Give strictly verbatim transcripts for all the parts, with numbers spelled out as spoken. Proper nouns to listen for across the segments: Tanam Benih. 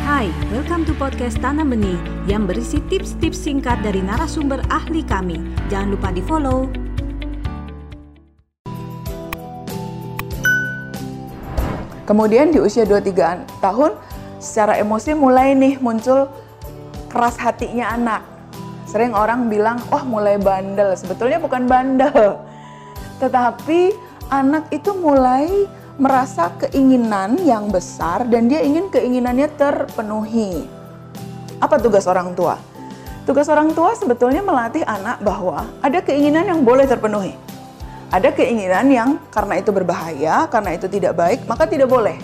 Hai, welcome to podcast Tanam Benih yang berisi tips-tips singkat dari narasumber ahli kami. Jangan lupa di-follow. Kemudian di usia dua tiga tahun, secara emosi mulai nih muncul keras hatinya anak. Sering orang bilang, "Oh, mulai bandel." Sebetulnya bukan bandel. Tetapi anak itu mulai merasa keinginan yang besar dan dia ingin keinginannya terpenuhi. Apa tugas orang tua? Tugas orang tua sebetulnya melatih anak bahwa ada keinginan yang boleh terpenuhi. Ada keinginan yang karena itu berbahaya, karena itu tidak baik, maka tidak boleh.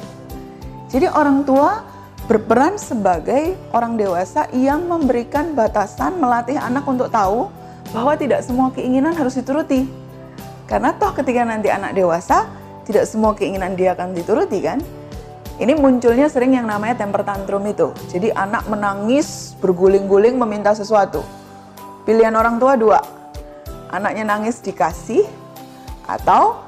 Jadi orang tua berperan sebagai orang dewasa yang memberikan batasan, melatih anak untuk tahu bahwa tidak semua keinginan harus dituruti. Karena toh ketika nanti anak dewasa, tidak semua keinginan dia akan dituruti, kan? Ini munculnya sering yang namanya temper tantrum itu. Jadi anak menangis, berguling-guling meminta sesuatu. Pilihan orang tua dua. Anaknya nangis dikasih, atau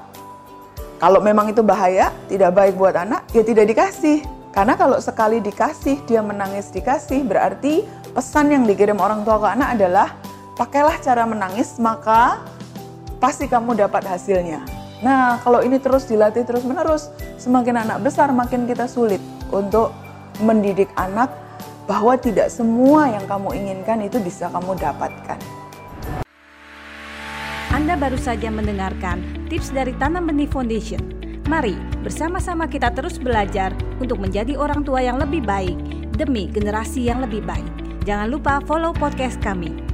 kalau memang itu bahaya, tidak baik buat anak, ya tidak dikasih. Karena kalau sekali dikasih, dia menangis dikasih, berarti pesan yang dikirim orang tua ke anak adalah, pakailah cara menangis, maka pasti kamu dapat hasilnya. Nah, kalau ini terus dilatih terus-menerus, semakin anak besar makin kita sulit untuk mendidik anak bahwa tidak semua yang kamu inginkan itu bisa kamu dapatkan. Anda baru saja mendengarkan tips dari Tanam Benih Foundation. Mari bersama-sama kita terus belajar untuk menjadi orang tua yang lebih baik demi generasi yang lebih baik. Jangan lupa follow podcast kami.